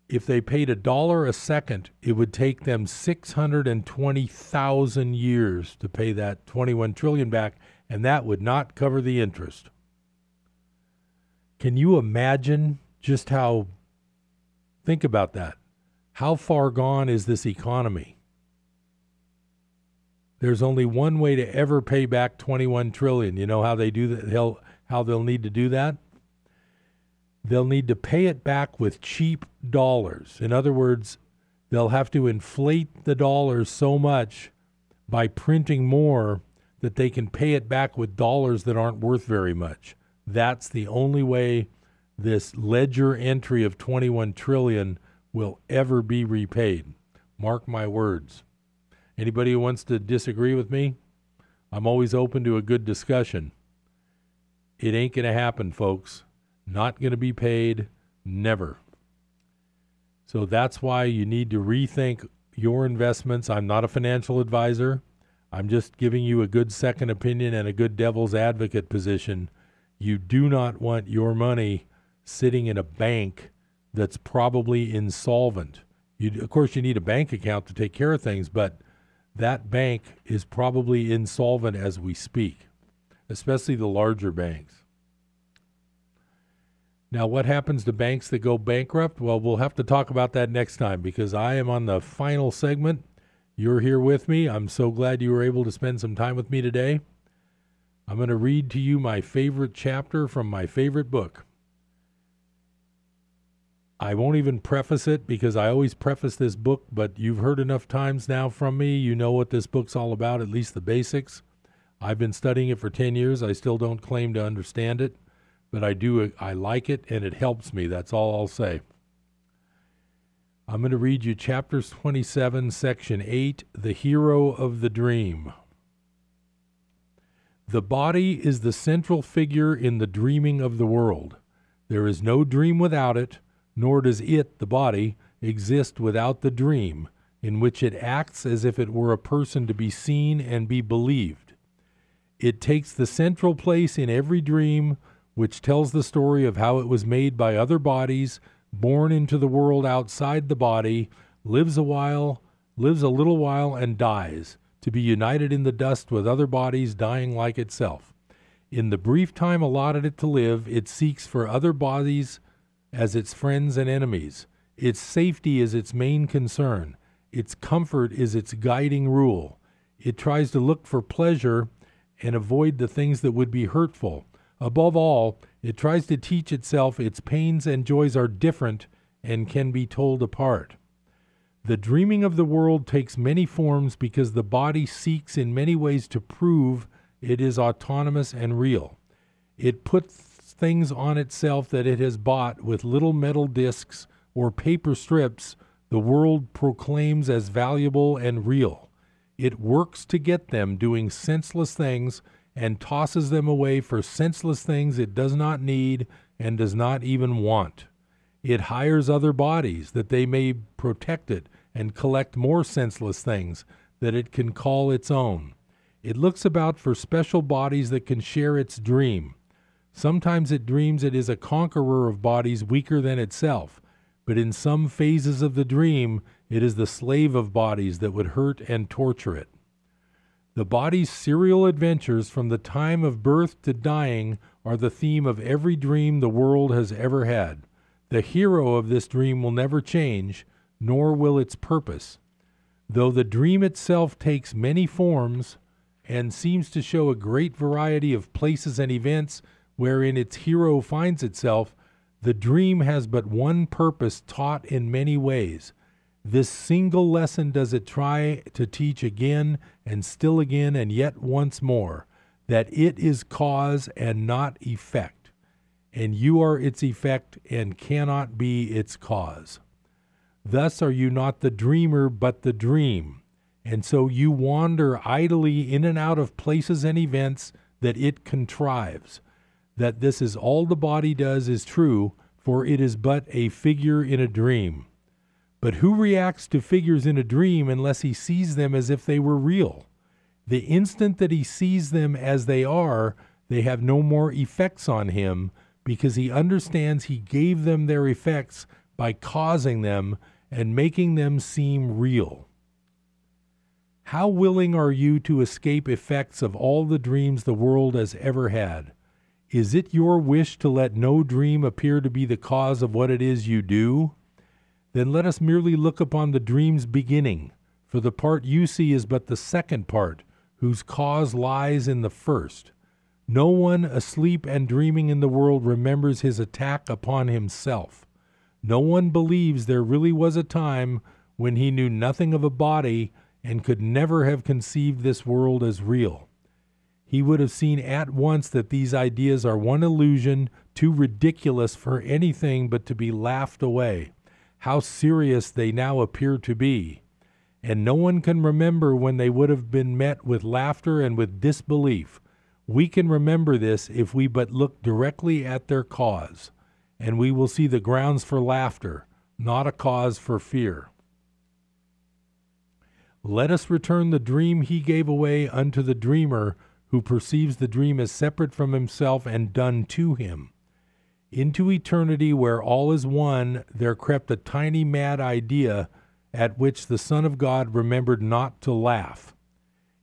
if they paid $1 a second, it would take them 620,000 years to pay that 21 trillion back, and that would not cover the interest. Can you imagine just how, think about that. How far gone is this economy? There's only one way to ever pay back 21 trillion. You know how they do that, how they'll need to do that? They'll need to pay it back with cheap dollars. In other words, they'll have to inflate the dollars so much by printing more that they can pay it back with dollars that aren't worth very much. That's the only way this ledger entry of 21 trillion will ever be repaid. Mark my words. Anybody who wants to disagree with me, I'm always open to a good discussion. It ain't going to happen, folks. Not going to be paid, never. So that's why you need to rethink your investments. I'm not a financial advisor. I'm just giving you a good second opinion and a good devil's advocate position. You do not want your money sitting in a bank that's probably insolvent. Of course, you need a bank account to take care of things, but that bank is probably insolvent as we speak, especially the larger banks. Now, what happens to banks that go bankrupt? Well, we'll have to talk about that next time because I am on the final segment. You're here with me. I'm so glad you were able to spend some time with me today. I'm going to read to you my favorite chapter from my favorite book. I won't even preface it because I always preface this book, but you've heard enough times now from me. You know what this book's all about, at least the basics. I've been studying it for 10 years. I still don't claim to understand it. But I do, I like it, and it helps me. That's all I'll say. I'm going to read you chapter 27, section 8, The Hero of the Dream. The body is the central figure in the dreaming of the world. There is no dream without it, nor does it, the body, exist without the dream, in which it acts as if it were a person to be seen and be believed. It takes the central place in every dream, which tells the story of how it was made by other bodies, born into the world outside the body, lives a little while, and dies, to be united in the dust with other bodies dying like itself. In the brief time allotted it to live, it seeks for other bodies as its friends and enemies. Its safety is its main concern. Its comfort is its guiding rule. It tries to look for pleasure and avoid the things that would be hurtful. Above all, it tries to teach itself its pains and joys are different and can be told apart. The dreaming of the world takes many forms because the body seeks in many ways to prove it is autonomous and real. It puts things on itself that it has bought with little metal discs or paper strips the world proclaims as valuable and real. It works to get them, doing senseless things, and tosses them away for senseless things it does not need and does not even want. It hires other bodies that they may protect it and collect more senseless things that it can call its own. It looks about for special bodies that can share its dream. Sometimes it dreams it is a conqueror of bodies weaker than itself, but in some phases of the dream, it is the slave of bodies that would hurt and torture it. The body's serial adventures from the time of birth to dying are the theme of every dream the world has ever had. The hero of this dream will never change, nor will its purpose. Though the dream itself takes many forms and seems to show a great variety of places and events wherein its hero finds itself, the dream has but one purpose taught in many ways. This single lesson does it try to teach again and still again and yet once more, that it is cause and not effect, and you are its effect and cannot be its cause. Thus are you not the dreamer but the dream, and so you wander idly in and out of places and events that it contrives. That this is all the body does is true, for it is but a figure in a dream. But who reacts to figures in a dream unless he sees them as if they were real? The instant that he sees them as they are, they have no more effects on him because he understands he gave them their effects by causing them and making them seem real. How willing are you to escape effects of all the dreams the world has ever had? Is it your wish to let no dream appear to be the cause of what it is you do? Then let us merely look upon the dream's beginning, for the part you see is but the second part, whose cause lies in the first. No one asleep and dreaming in the world remembers his attack upon himself. No one believes there really was a time when he knew nothing of a body and could never have conceived this world as real. He would have seen at once that these ideas are one illusion, too ridiculous for anything but to be laughed away. How serious they now appear to be, and no one can remember when they would have been met with laughter and with disbelief. We can remember this if we but look directly at their cause, and we will see the grounds for laughter, not a cause for fear. Let us return the dream he gave away unto the dreamer who perceives the dream as separate from himself and done to him. Into eternity where all is one, there crept a tiny mad idea at which the Son of God remembered not to laugh.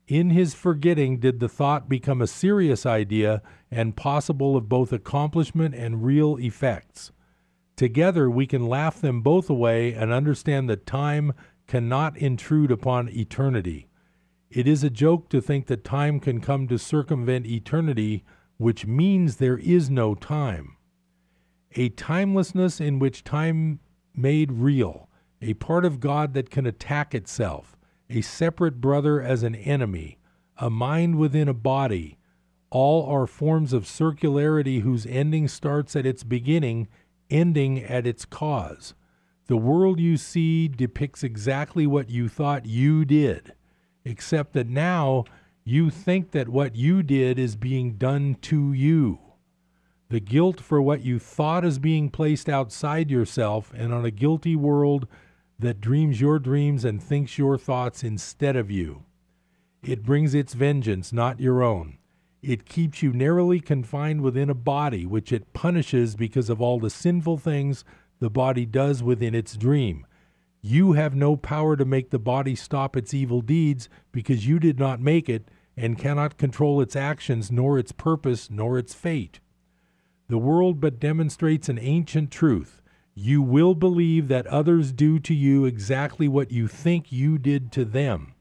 In his forgetting did the thought become a serious idea and possible of both accomplishment and real effects. Together we can laugh them both away and understand that time cannot intrude upon eternity. It is a joke to think that time can come to circumvent eternity, which means there is no time. A timelessness in which time made real, a part of God that can attack itself, a separate brother as an enemy, a mind within a body, all are forms of circularity whose ending starts at its beginning, ending at its cause. The world you see depicts exactly what you thought you did, except that now you think that what you did is being done to you. The guilt for what you thought is being placed outside yourself and on a guilty world that dreams your dreams and thinks your thoughts instead of you. It brings its vengeance, not your own. It keeps you narrowly confined within a body, which it punishes because of all the sinful things the body does within its dream. You have no power to make the body stop its evil deeds because you did not make it and cannot control its actions, nor its purpose, nor its fate. The world but demonstrates an ancient truth. You will believe that others do to you exactly what you think you did to them.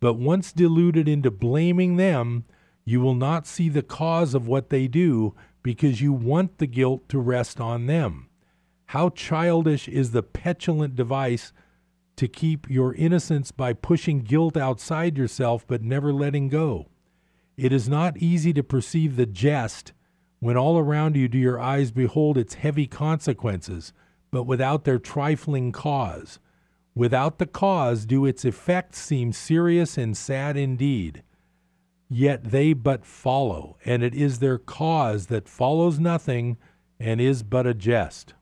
But once deluded into blaming them, you will not see the cause of what they do because you want the guilt to rest on them. How childish is the petulant device to keep your innocence by pushing guilt outside yourself but never letting go. It is not easy to perceive the jest when all around you do your eyes behold its heavy consequences, but without their trifling cause. Without the cause do its effects seem serious and sad indeed. Yet they but follow, and it is their cause that follows nothing and is but a jest.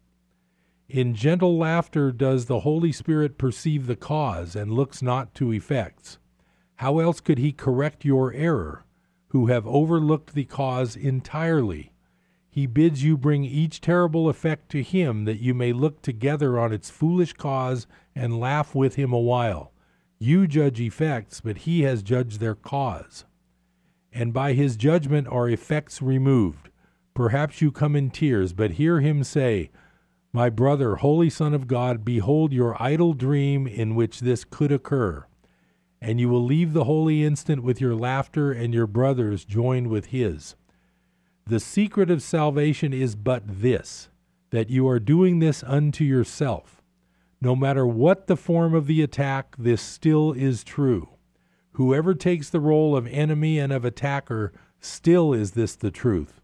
In gentle laughter does the Holy Spirit perceive the cause and looks not to effects. How else could he correct your error, who have overlooked the cause entirely? He bids you bring each terrible effect to him, that you may look together on its foolish cause and laugh with him a while. You judge effects, but he has judged their cause. And by his judgment are effects removed. Perhaps you come in tears, but hear him say, "My brother, Holy Son of God, behold your idle dream in which this could occur." And you will leave the holy instant with your laughter and your brothers joined with his. The secret of salvation is but this, that you are doing this unto yourself. No matter what the form of the attack, this still is true. Whoever takes the role of enemy and of attacker, still is this the truth.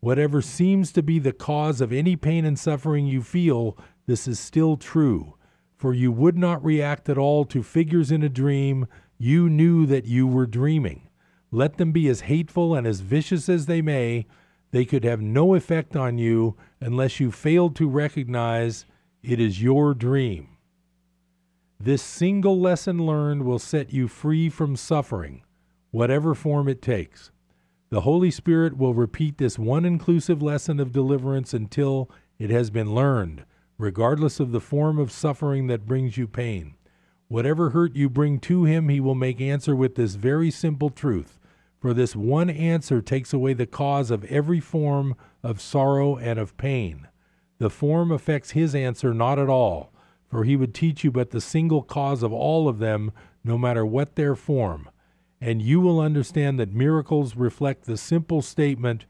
Whatever seems to be the cause of any pain and suffering you feel, this is still true. For you would not react at all to figures in a dream. You knew that you were dreaming. Let them be as hateful and as vicious as they may, they could have no effect on you unless you failed to recognize it is your dream. This single lesson learned will set you free from suffering, whatever form it takes. The Holy Spirit will repeat this one inclusive lesson of deliverance until it has been learned, regardless of the form of suffering that brings you pain. Whatever hurt you bring to him, he will make answer with this very simple truth, for this one answer takes away the cause of every form of sorrow and of pain. The form affects his answer not at all, for he would teach you but the single cause of all of them, no matter what their form. And you will understand that miracles reflect the simple statement,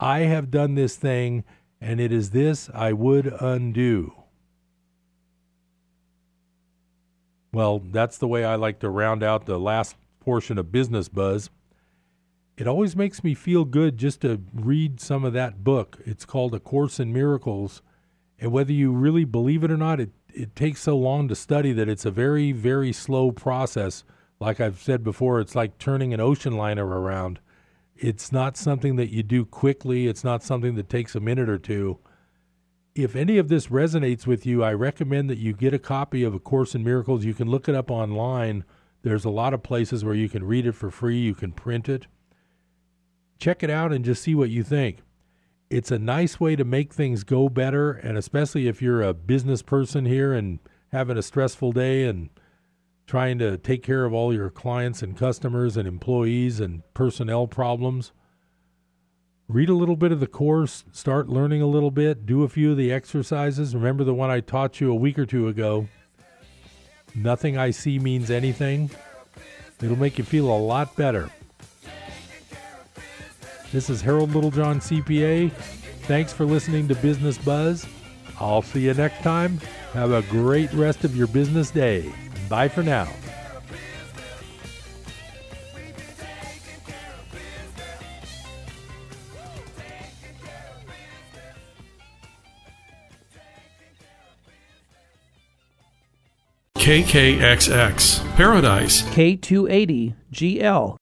"I have done this thing, and it is this I would undo." Well, that's the way I like to round out the last portion of Business Buzz. It always makes me feel good just to read some of that book. It's called A Course in Miracles. And whether you really believe it or not, it takes so long to study that it's a very, very slow process. Like I've said before, it's like turning an ocean liner around. It's not something that you do quickly. It's not something that takes a minute or two. If any of this resonates with you, I recommend that you get a copy of A Course in Miracles. You can look it up online. There's a lot of places where you can read it for free. You can print it. Check it out and just see what you think. It's a nice way to make things go better, and especially if you're a business person here and having a stressful day and trying to take care of all your clients and customers and employees and personnel problems, read a little bit of the course, start learning a little bit, do a few of the exercises. Remember the one I taught you a week or two ago, Nothing I See Means Anything. It'll make you feel a lot better. This is Harold Littlejohn, CPA. Thanks for listening to Business Buzz. I'll see you next time. Have a great rest of your business day. Bye for now. KKXX Paradise K280 GL